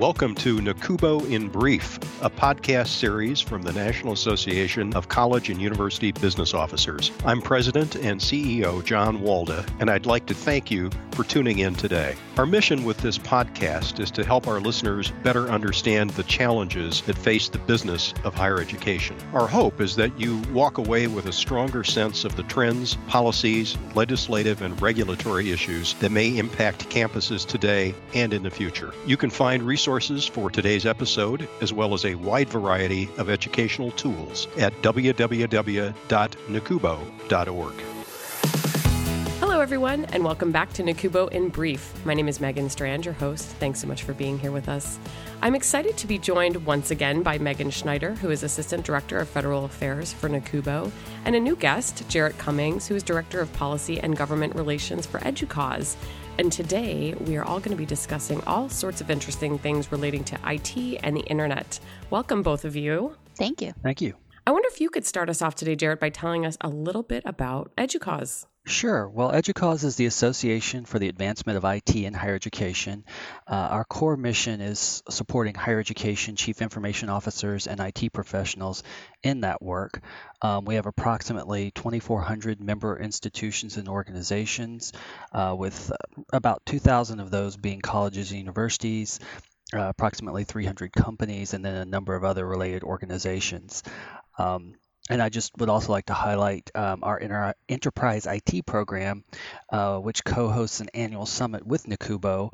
Welcome to NACUBO in Brief, a podcast series from the National Association of College and University Business Officers. I'm President and CEO John Walda, and I'd like to thank you for tuning in today. Our mission with this podcast is to help our listeners better understand the challenges that face the business of higher education. Our hope is that you walk away with a stronger sense of the trends, policies, legislative, and regulatory issues that may impact campuses today and in the future. You can find resources for today's episode, as well as a wide variety of educational tools at www.nacubo.org. Hello, everyone, and welcome back to NACUBO in Brief. My name is Megan Strand, your host. Thanks so much for being here with us. I'm excited to be joined once again by Megan Schneider, who is Assistant Director of Federal Affairs for NACUBO, and a new guest, Jarrett Cummings, who is Director of Policy and Government Relations for Educause. And today, we are all going to be discussing all sorts of interesting things relating to IT and the internet. Welcome, both of you. Thank you. Thank you. I wonder if you could start us off today, Jarrett, by telling us a little bit about Educause. Sure. Well, Educause is the Association for the Advancement of IT in Higher Education. Our core mission is supporting higher education chief information officers and IT professionals in that work. We have approximately 2,400 member institutions and organizations, with about 2,000 of those being colleges and universities, approximately 300 companies, and then a number of other related organizations. And I just would also like to highlight our Enterprise IT program, which co-hosts an annual summit with NACUBO,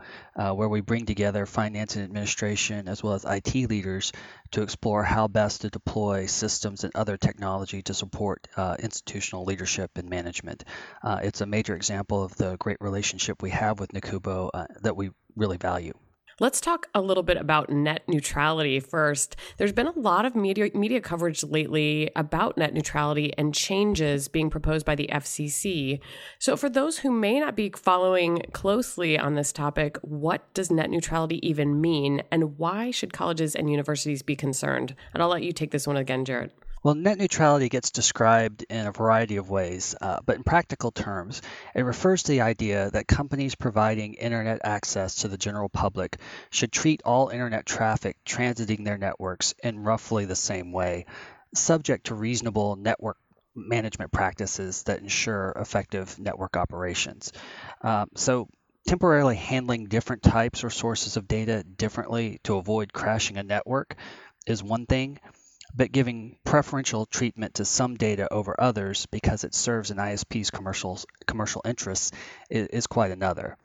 where we bring together finance and administration as well as IT leaders to explore how best to deploy systems and other technology to support institutional leadership and management. It's a major example of the great relationship we have with NACUBO that we really value. Let's talk a little bit about net neutrality first. There's been a lot of media coverage lately about net neutrality and changes being proposed by the FCC. So for those who may not be following closely on this topic, what does net neutrality even mean, and why should colleges and universities be concerned? And I'll let you take this one again, Jarrett. Well, net neutrality gets described in a variety of ways, but in practical terms, it refers to the idea that companies providing internet access to the general public should treat all internet traffic transiting their networks in roughly the same way, subject to reasonable network management practices that ensure effective network operations. Temporarily handling different types or sources of data differently to avoid crashing a network is one thing, but giving preferential treatment to some data over others because it serves an ISP's commercial interests is quite another.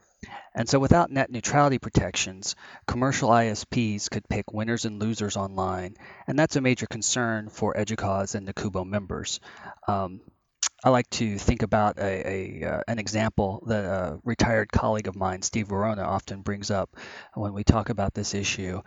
And so without net neutrality protections, commercial ISPs could pick winners and losers online, and that's a major concern for Educause and NACUBO members. I like to think about an example that a retired colleague of mine, Steve Verona, often brings up when we talk about this issue.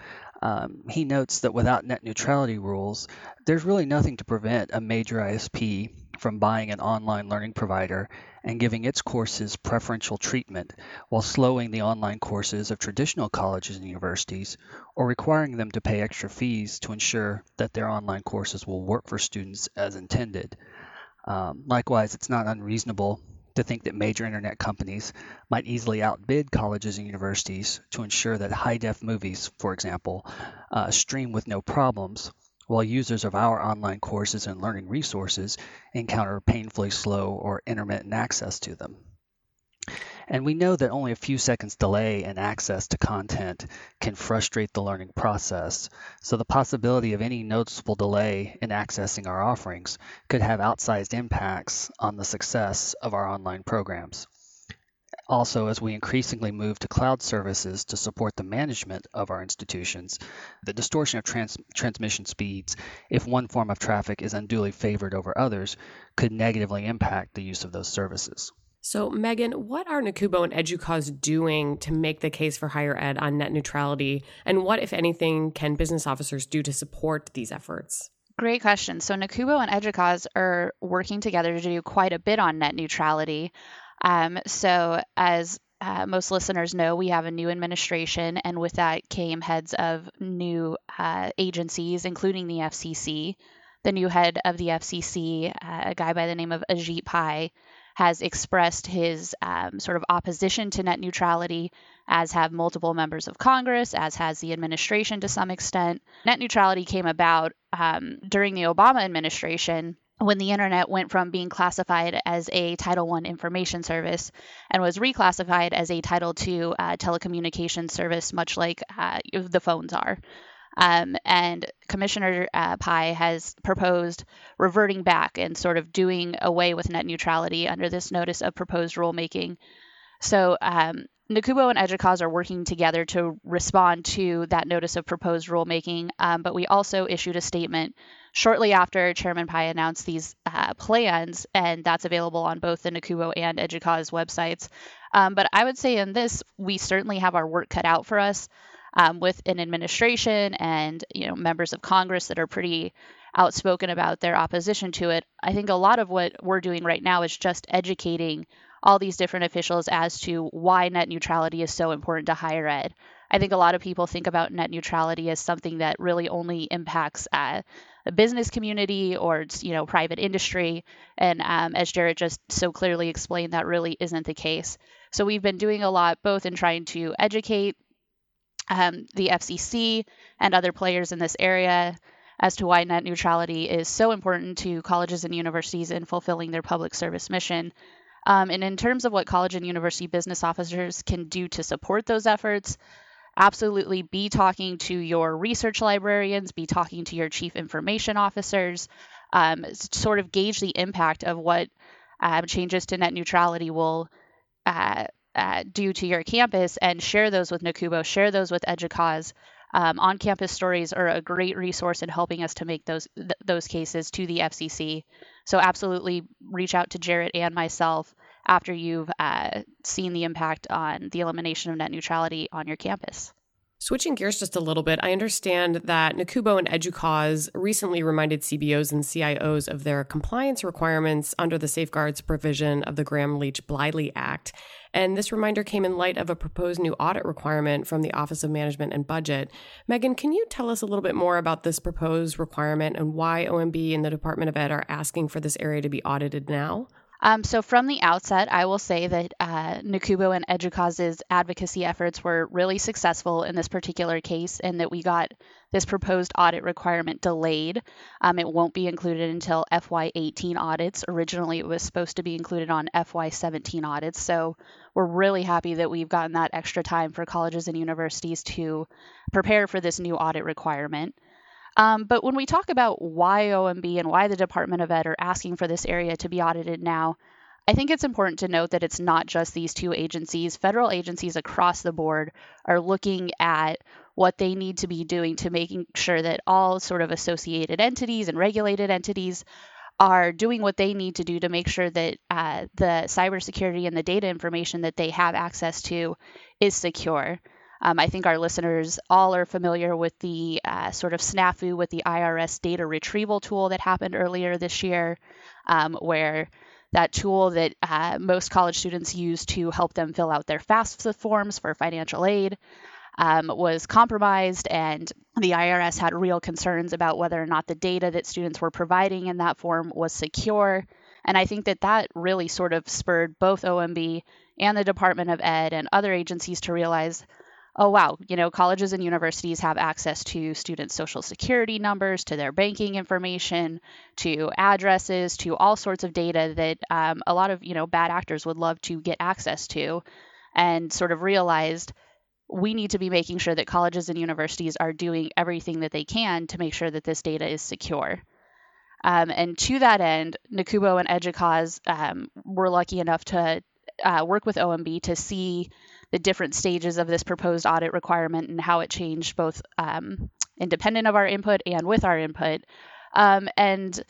He notes that without net neutrality rules, there's really nothing to prevent a major ISP from buying an online learning provider and giving its courses preferential treatment while slowing the online courses of traditional colleges and universities, or requiring them to pay extra fees to ensure that their online courses will work for students as intended. Likewise, it's not unreasonable to think that major internet companies might easily outbid colleges and universities to ensure that high-def movies, for example, stream with no problems, while users of our online courses and learning resources encounter painfully slow or intermittent access to them. And we know that only a few seconds delay in access to content can frustrate the learning process. So the possibility of any noticeable delay in accessing our offerings could have outsized impacts on the success of our online programs. Also, as we increasingly move to cloud services to support the management of our institutions, the distortion of transmission speeds, if one form of traffic is unduly favored over others, could negatively impact the use of those services. So, Megan, what are NACUBO and Educause doing to make the case for higher ed on net neutrality? And what, if anything, can business officers do to support these efforts? Great question. So, NACUBO and Educause are working together to do quite a bit on net neutrality. Most listeners know, we have a new administration, and with that came heads of new agencies, including the FCC. The new head of the FCC, a guy by the name of Ajit Pai, has expressed his sort of opposition to net neutrality, as have multiple members of Congress, as has the administration to some extent. Net neutrality came about during the Obama administration, when the internet went from being classified as a Title I information service and was reclassified as a Title II telecommunications service, much like the phones are. And Commissioner Pai has proposed reverting back and sort of doing away with net neutrality under this notice of proposed rulemaking. So NACUBO and Educause are working together to respond to that notice of proposed rulemaking, but we also issued a statement shortly after Chairman Pai announced these plans, and that's available on both the NACUBO and Educause websites. But I would say in this, we certainly have our work cut out for us with an administration and members of Congress that are pretty outspoken about their opposition to it. I think a lot of what we're doing right now is just educating all these different officials as to why net neutrality is so important to higher ed. I think a lot of people think about net neutrality as something that really only impacts the business community or private industry. And as Jarrett just so clearly explained, that really isn't the case. So we've been doing a lot, both in trying to educate the FCC and other players in this area as to why net neutrality is so important to colleges and universities in fulfilling their public service mission. And in terms of what college and university business officers can do to support those efforts, absolutely be talking to your research librarians, be talking to your chief information officers, sort of gauge the impact of what changes to net neutrality will do to your campus, and share those with NACUBO, share those with Educause. On-campus stories are a great resource in helping us to make those cases to the FCC. So absolutely reach out to Jarrett and myself after you've seen the impact on the elimination of net neutrality on your campus. Switching gears just a little bit, I understand that NACUBO and Educause recently reminded CBOs and CIOs of their compliance requirements under the safeguards provision of the Graham-Leach-Bliley Act. And this reminder came in light of a proposed new audit requirement from the Office of Management and Budget. Megan, can you tell us a little bit more about this proposed requirement and why OMB and the Department of Ed are asking for this area to be audited now? So from the outset, I will say that NACUBO and Educause's advocacy efforts were really successful in this particular case, and that we got this proposed audit requirement delayed. It won't be included until FY18 audits. Originally, it was supposed to be included on FY17 audits. So we're really happy that we've gotten that extra time for colleges and universities to prepare for this new audit requirement. But when we talk about why OMB and why the Department of Ed are asking for this area to be audited now, I think it's important to note that it's not just these two agencies. Federal agencies across the board are looking at what they need to be doing to making sure that all sort of associated entities and regulated entities are doing what they need to do to make sure that the cybersecurity and the data information that they have access to is secure. I think our listeners all are familiar with the sort of snafu with the IRS data retrieval tool that happened earlier this year, where that tool that most college students use to help them fill out their FAFSA forms for financial aid was compromised, and the IRS had real concerns about whether or not the data that students were providing in that form was secure. And I think that that really sort of spurred both OMB and the Department of Ed and other agencies to realize, oh, wow, colleges and universities have access to students' social security numbers, to their banking information, to addresses, to all sorts of data that a lot of, bad actors would love to get access to, and sort of realized we need to be making sure that colleges and universities are doing everything that they can to make sure that this data is secure. And to that end, NACUBO and Educause were lucky enough to work with OMB to see the different stages of this proposed audit requirement and how it changed, both independent of our input and with our input. And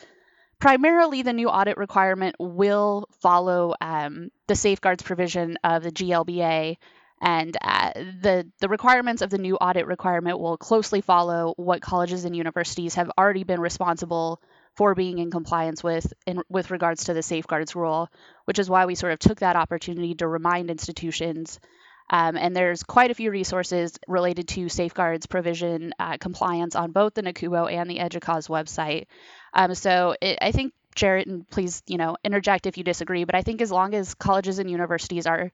primarily, the new audit requirement will follow the safeguards provision of the GLBA, and the requirements of the new audit requirement will closely follow what colleges and universities have already been responsible for being in compliance with regards to the safeguards rule, which is why we sort of took that opportunity to remind institutions. And there's quite a few resources related to safeguards provision compliance on both the NACUBO and the Educause website. So I think Jarrett, and please, interject if you disagree, but I think as long as colleges and universities are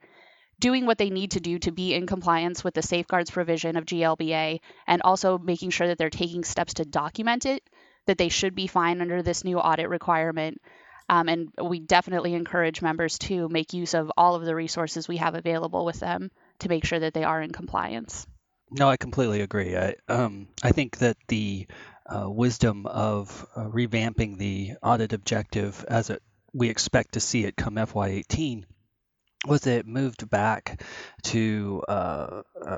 doing what they need to do to be in compliance with the safeguards provision of GLBA, and also making sure that they're taking steps to document it, that they should be fine under this new audit requirement. And we definitely encourage members to make use of all of the resources we have available with them to make sure that they are in compliance. No, I completely agree. I think that the wisdom of revamping the audit objective as we expect to see it come FY18 was that it moved back to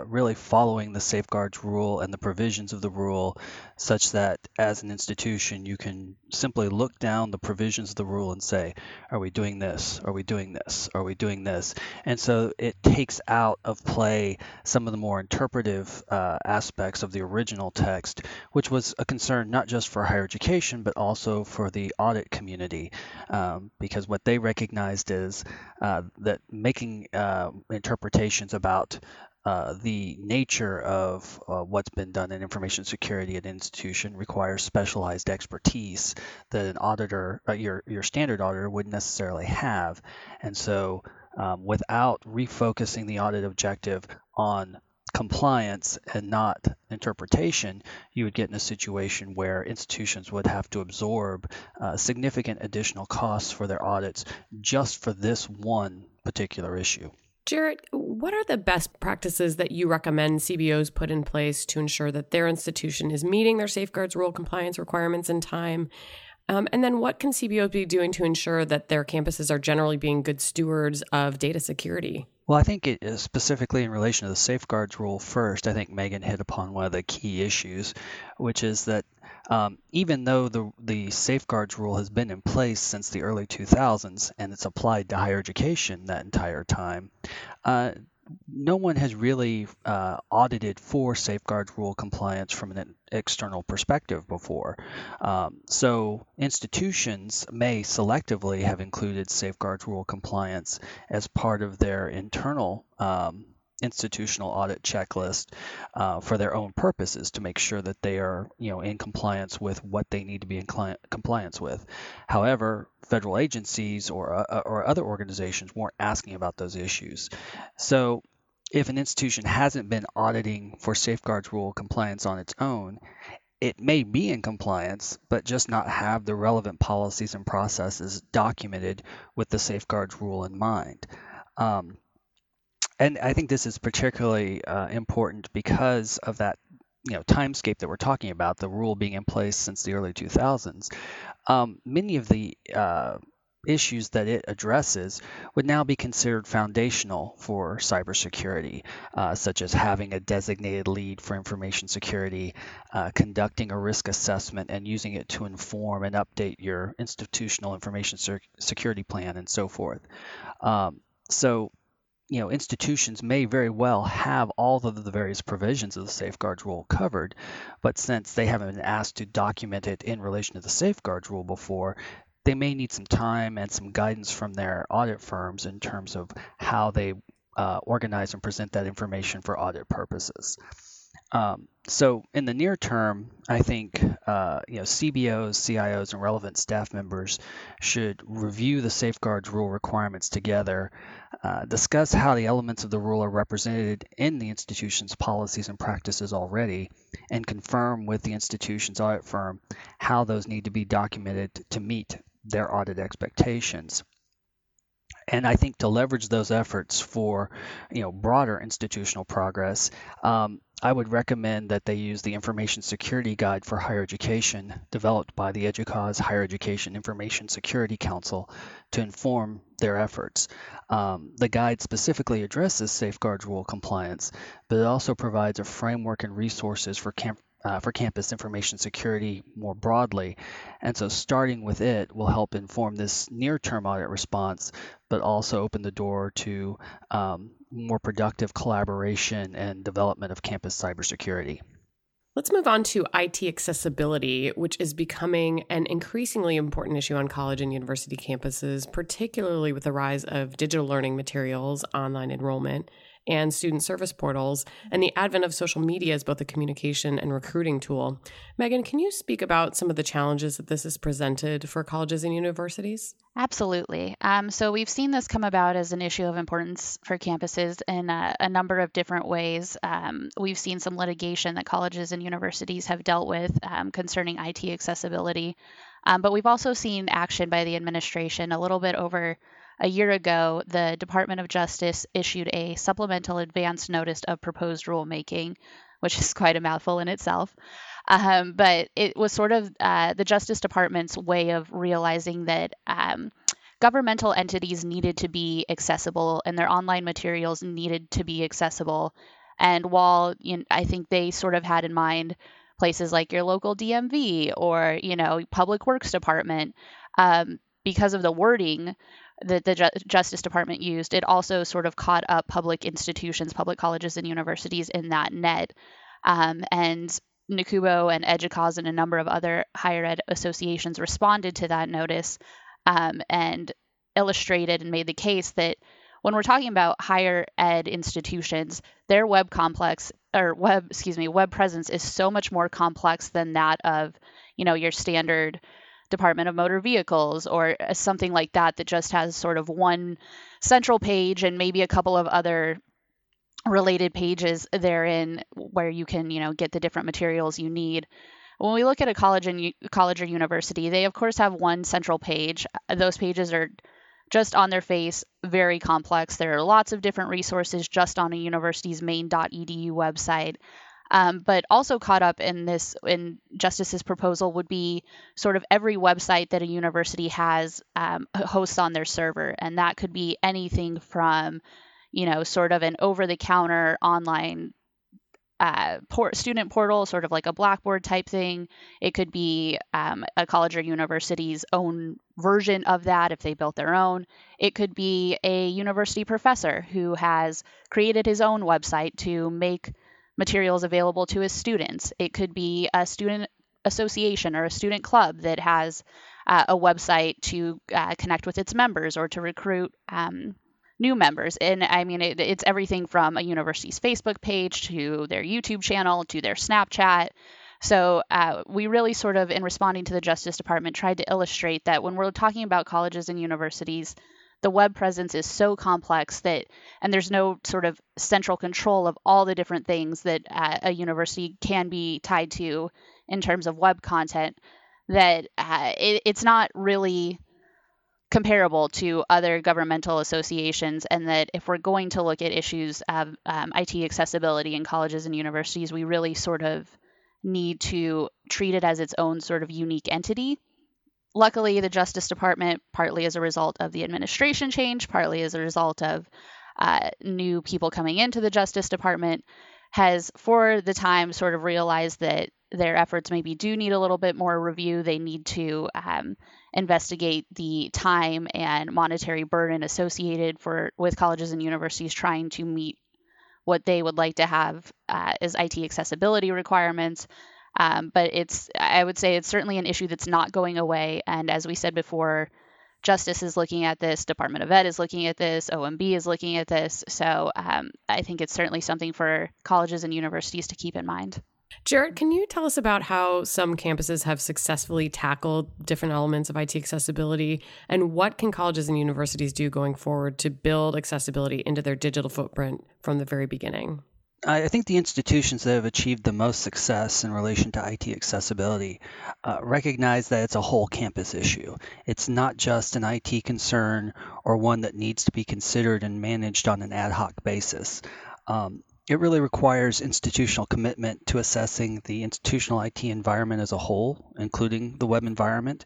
really following the safeguards rule and the provisions of the rule, such that as an institution, you can simply look down the provisions of the rule and say, are we doing this? Are we doing this? Are we doing this? And so it takes out of play some of the more interpretive aspects of the original text, which was a concern not just for higher education, but also for the audit community, because what they recognized is that making interpretations about the nature of what's been done in information security at an institution requires specialized expertise that an auditor, your standard auditor, wouldn't necessarily have. And so without refocusing the audit objective on compliance and not interpretation, you would get in a situation where institutions would have to absorb significant additional costs for their audits just for this one particular issue. Jarrett, what are the best practices that you recommend CBOs put in place to ensure that their institution is meeting their safeguards rule compliance requirements in time? And then what can CBOs be doing to ensure that their campuses are generally being good stewards of data security? Well, I think it is specifically in relation to the safeguards rule first. I think Megan hit upon one of the key issues, which is that even though the safeguards rule has been in place since the early 2000s and it's applied to higher education that entire time, no one has really audited for safeguards rule compliance from an external perspective before. So institutions may selectively have included safeguards rule compliance as part of their internal institutional audit checklist for their own purposes to make sure that they are, in compliance with what they need to be in compliance with. However, federal agencies or other organizations weren't asking about those issues. So if an institution hasn't been auditing for safeguards rule compliance on its own, it may be in compliance, but just not have the relevant policies and processes documented with the safeguards rule in mind. And I think this is particularly important because of that, timescape that we're talking about, the rule being in place since the early 2000s. Many of the issues that it addresses would now be considered foundational for cybersecurity, such as having a designated lead for information security, conducting a risk assessment and using it to inform and update your institutional information security plan, and so forth. Institutions may very well have all of the various provisions of the safeguards rule covered, but since they haven't been asked to document it in relation to the safeguards rule before, they may need some time and some guidance from their audit firms in terms of how they organize and present that information for audit purposes. So in the near term, I think CBOs, CIOs, and relevant staff members should review the safeguards rule requirements together, discuss how the elements of the rule are represented in the institution's policies and practices already, and confirm with the institution's audit firm how those need to be documented to meet their audit expectations. And I think to leverage those efforts for, broader institutional progress, I would recommend that they use the Information Security Guide for Higher Education developed by the Educause Higher Education Information Security Council to inform their efforts. The guide specifically addresses safeguards rule compliance, but it also provides a framework and resources for campus information security more broadly. And so starting with it will help inform this near-term audit response, but also open the door to more productive collaboration and development of campus cybersecurity. Let's move on to IT accessibility, which is becoming an increasingly important issue on college and university campuses, particularly with the rise of digital learning materials, online enrollment, and student service portals, and the advent of social media as both a communication and recruiting tool. Megan, can you speak about some of the challenges that this has presented for colleges and universities? Absolutely. So we've seen this come about as an issue of importance for campuses in a number of different ways. We've seen some litigation that colleges and universities have dealt with concerning IT accessibility. But we've also seen action by the administration. A little bit over a year ago, the Department of Justice issued a supplemental advance notice of proposed rulemaking, which is quite a mouthful in itself. But it was sort of the Justice Department's way of realizing that governmental entities needed to be accessible and their online materials needed to be accessible. And while I think they sort of had in mind places like your local DMV or, Public Works Department, because of the wording that the Justice Department used, it also sort of caught up public institutions, public colleges and universities in that net. And NACUBO and Educause and a number of other higher ed associations responded to that notice and illustrated and made the case that when we're talking about higher ed institutions, their web presence is so much more complex than that of, your standard Department of Motor Vehicles or something like that that just has sort of one central page and maybe a couple of other related pages therein where you can, get the different materials you need. When we look at a college or university, they of course have one central page. Those pages are just on their face, very complex. There are lots of different resources just on a university's main.edu website. But also caught up in Justice's proposal would be sort of every website that a university has hosts on their server. And that could be anything from, sort of an over-the-counter online student portal, sort of like a Blackboard type thing. It could be a college or university's own version of that if they built their own. It could be a university professor who has created his own website to make materials available to his students. It could be a student association or a student club that has a website to connect with its members or to recruit new members. And I mean, it's everything from a university's Facebook page to their YouTube channel to their Snapchat. So we really sort of, in responding to the Justice Department, tried to illustrate that when we're talking about colleges and universities, the web presence is so complex that, and there's no sort of central control of all the different things that a university can be tied to in terms of web content, that it's not really comparable to other governmental associations, and that if we're going to look at issues of IT accessibility in colleges and universities, we really sort of need to treat it as its own sort of unique entity. Luckily, the Justice Department, partly as a result of the administration change, partly as a result of new people coming into the Justice Department, has for the time sort of realized that their efforts maybe do need a little bit more review. They need to investigate the time and monetary burden associated with colleges and universities trying to meet what they would like to have as IT accessibility requirements. But I would say it's certainly an issue that's not going away. And as we said before, Justice is looking at this, Department of Ed is looking at this, OMB is looking at this. So I think it's certainly something for colleges and universities to keep in mind. Jarrett, can you tell us about how some campuses have successfully tackled different elements of IT accessibility, and what can colleges and universities do going forward to build accessibility into their digital footprint from the very beginning? I think the institutions that have achieved the most success in relation to IT accessibility recognize that it's a whole campus issue. It's not just an IT concern or one that needs to be considered and managed on an ad hoc basis. It really requires institutional commitment to assessing the institutional IT environment as a whole, including the web environment,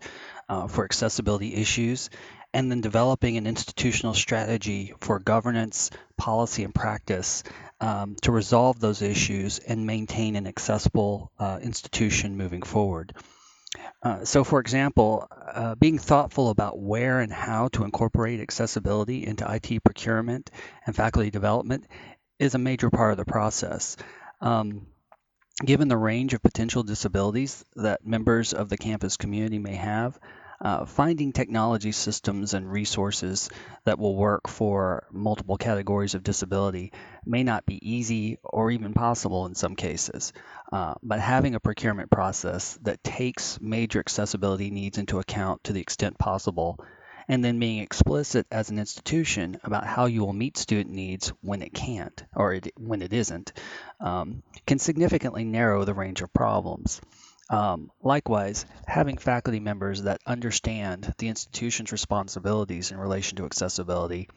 for accessibility issues, and then developing an institutional strategy for governance, policy, and practice to resolve those issues and maintain an accessible institution moving forward. So, for example, being thoughtful about where and how to incorporate accessibility into IT procurement and faculty development is a major part of the process. Given the range of potential disabilities that members of the campus community may have, finding technology systems and resources that will work for multiple categories of disability may not be easy or even possible in some cases, but having a procurement process that takes major accessibility needs into account to the extent possible, and then being explicit as an institution about how you will meet student needs when it can't or when it isn't, can significantly narrow the range of problems. Likewise, having faculty members that understand the institution's responsibilities in relation to accessibility,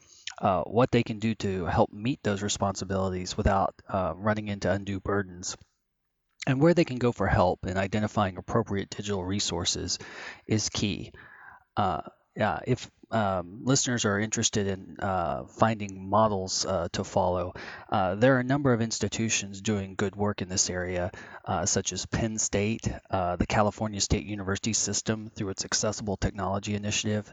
what they can do to help meet those responsibilities without running into undue burdens, and where they can go for help in identifying appropriate digital resources is key. If listeners are interested in finding models to follow, there are a number of institutions doing good work in this area, such as Penn State, the California State University System through its Accessible Technology Initiative,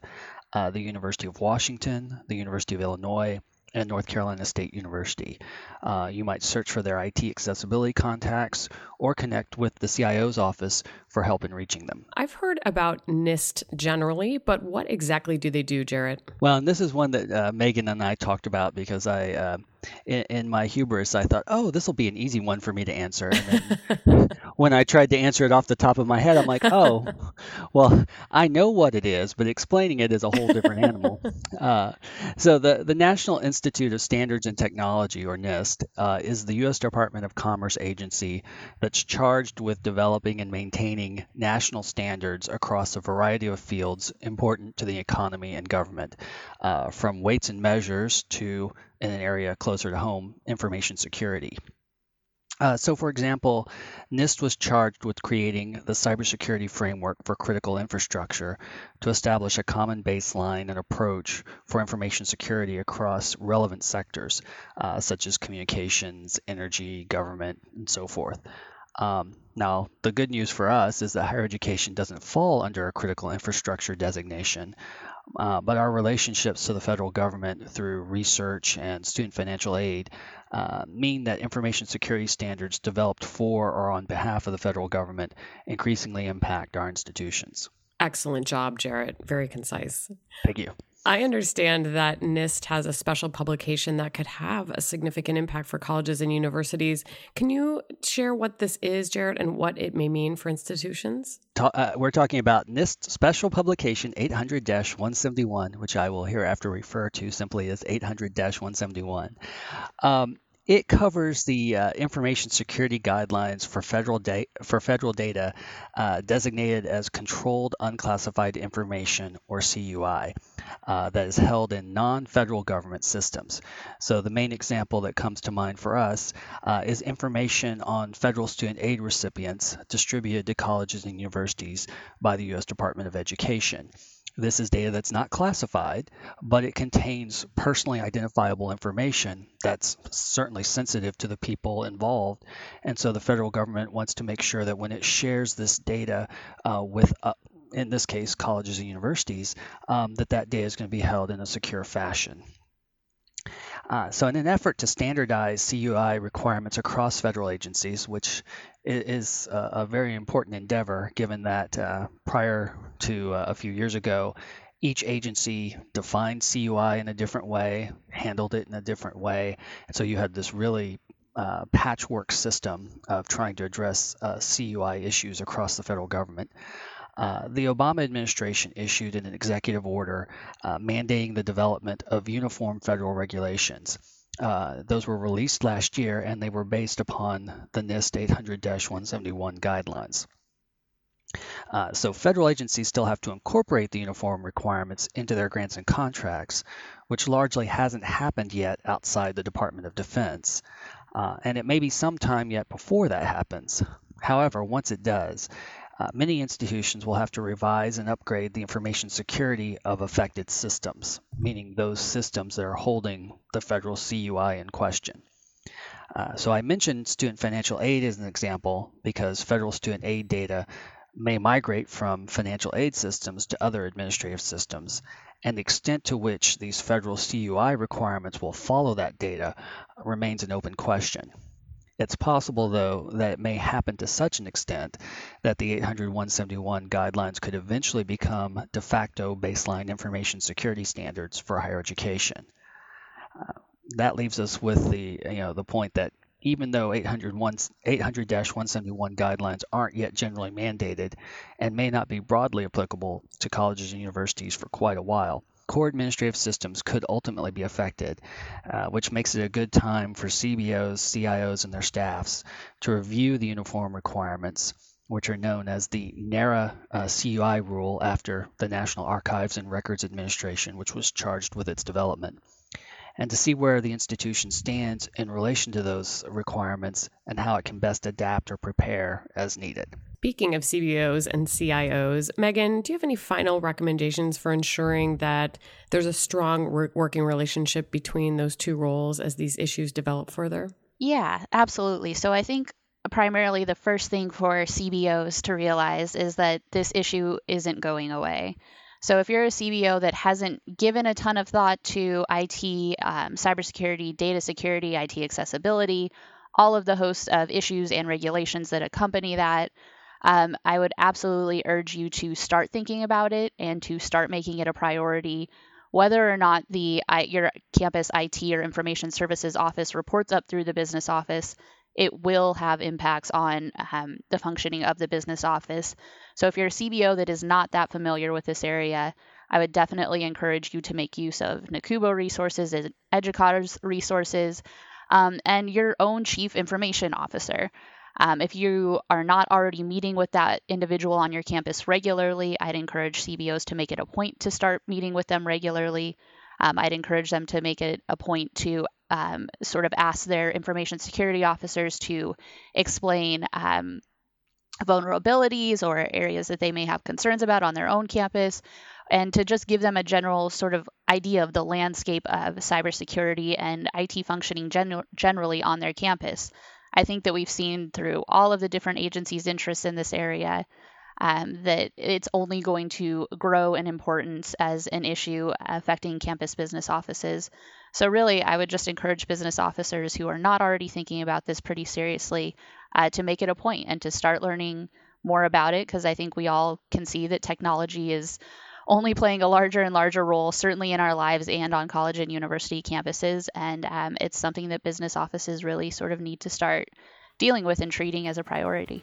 the University of Washington, the University of Illinois, and North Carolina State University. You might search for their IT accessibility contacts or connect with the CIO's office for help in reaching them. I've heard about NIST generally, but what exactly do they do, Jarrett? Well, and this is one that Megan and I talked about because I, in my hubris, I thought, oh, this will be an easy one for me to answer. And then when I tried to answer it off the top of my head, I'm like, oh, well, I know what it is, but explaining it is a whole different animal. So the National Institute of Standards and Technology, or NIST, is the U.S. Department of Commerce agency that's charged with developing and maintaining national standards across a variety of fields important to the economy and government, from weights and measures to, in an area closer to home, information security. So, for example, NIST was charged with creating the cybersecurity framework for critical infrastructure to establish a common baseline and approach for information security across relevant sectors, such as communications, energy, government, and so forth. Now, the good news for us is that higher education doesn't fall under a critical infrastructure designation, but our relationships to the federal government through research and student financial aid mean that information security standards developed for or on behalf of the federal government increasingly impact our institutions. Excellent job, Jarrett. Very concise. Thank you. I understand that NIST has a special publication that could have a significant impact for colleges and universities. Can you share what this is, Jarrett, and what it may mean for institutions? We're talking about NIST Special Publication 800-171, which I will hereafter refer to simply as 800-171. It covers the information security guidelines for federal data designated as Controlled Unclassified Information, or CUI, that is held in non-federal government systems. So the main example that comes to mind for us is information on federal student aid recipients distributed to colleges and universities by the U.S. Department of Education. This is data that's not classified, but it contains personally identifiable information that's certainly sensitive to the people involved. And so the federal government wants to make sure that when it shares this data with, in this case, colleges and universities, that data is going to be held in a secure fashion. So in an effort to standardize CUI requirements across federal agencies, which is a very important endeavor given that prior to a few years ago, each agency defined CUI in a different way, handled it in a different way. And so you had this really patchwork system of trying to address CUI issues across the federal government. The Obama administration issued an executive order mandating the development of uniform federal regulations. Those were released last year, and they were based upon the NIST 800-171 guidelines. So federal agencies still have to incorporate the uniform requirements into their grants and contracts, which largely hasn't happened yet outside the Department of Defense. And it may be some time yet before that happens. However, once it does, many institutions will have to revise and upgrade the information security of affected systems, meaning those systems that are holding the federal CUI in question. So I mentioned student financial aid as an example because federal student aid data may migrate from financial aid systems to other administrative systems, and the extent to which these federal CUI requirements will follow that data remains an open question. It's possible, though, that it may happen to such an extent that the 800-171 guidelines could eventually become de facto baseline information security standards for higher education. That leaves us with the point that even though 800-171 guidelines aren't yet generally mandated and may not be broadly applicable to colleges and universities for quite a while, core administrative systems could ultimately be affected, which makes it a good time for CBOs, CIOs, and their staffs to review the uniform requirements, which are known as the NARA CUI rule after the National Archives and Records Administration, which was charged with its development, and to see where the institution stands in relation to those requirements and how it can best adapt or prepare as needed. Speaking of CBOs and CIOs, Megan, do you have any final recommendations for ensuring that there's a strong working relationship between those two roles as these issues develop further? Yeah, absolutely. So I think primarily the first thing for CBOs to realize is that this issue isn't going away. So if you're a CBO that hasn't given a ton of thought to IT, cybersecurity, data security, IT accessibility, all of the host of issues and regulations that accompany that, I would absolutely urge you to start thinking about it and to start making it a priority, whether or not your campus IT or information services office reports up through the business office. It will have impacts on the functioning of the business office. So if you're a CBO that is not that familiar with this area, I would definitely encourage you to make use of NACUBO resources, Educause resources, and your own chief information officer. If you are not already meeting with that individual on your campus regularly, I'd encourage CBOs to make it a point to start meeting with them regularly. I'd encourage them to make it a point to sort of ask their information security officers to explain vulnerabilities or areas that they may have concerns about on their own campus, and to just give them a general sort of idea of the landscape of cybersecurity and IT functioning generally on their campus. I think that we've seen through all of the different agencies' interests in this area that it's only going to grow in importance as an issue affecting campus business offices. So really, I would just encourage business officers who are not already thinking about this pretty seriously to make it a point and to start learning more about it, because I think we all can see that technology is only playing a larger and larger role, certainly in our lives and on college and university campuses. And it's something that business offices really sort of need to start dealing with and treating as a priority.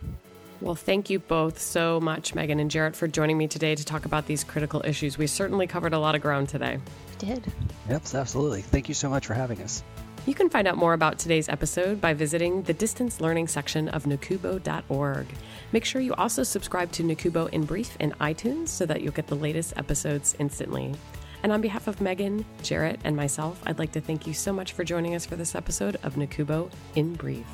Well, thank you both so much, Megan and Jarrett, for joining me today to talk about these critical issues. We certainly covered a lot of ground today. We did. Yep, absolutely. Thank you so much for having us. You can find out more about today's episode by visiting the distance learning section of NACUBO.org. Make sure you also subscribe to NACUBO in Brief in iTunes so that you'll get the latest episodes instantly. And on behalf of Megan, Jarrett, and myself, I'd like to thank you so much for joining us for this episode of NACUBO in Brief.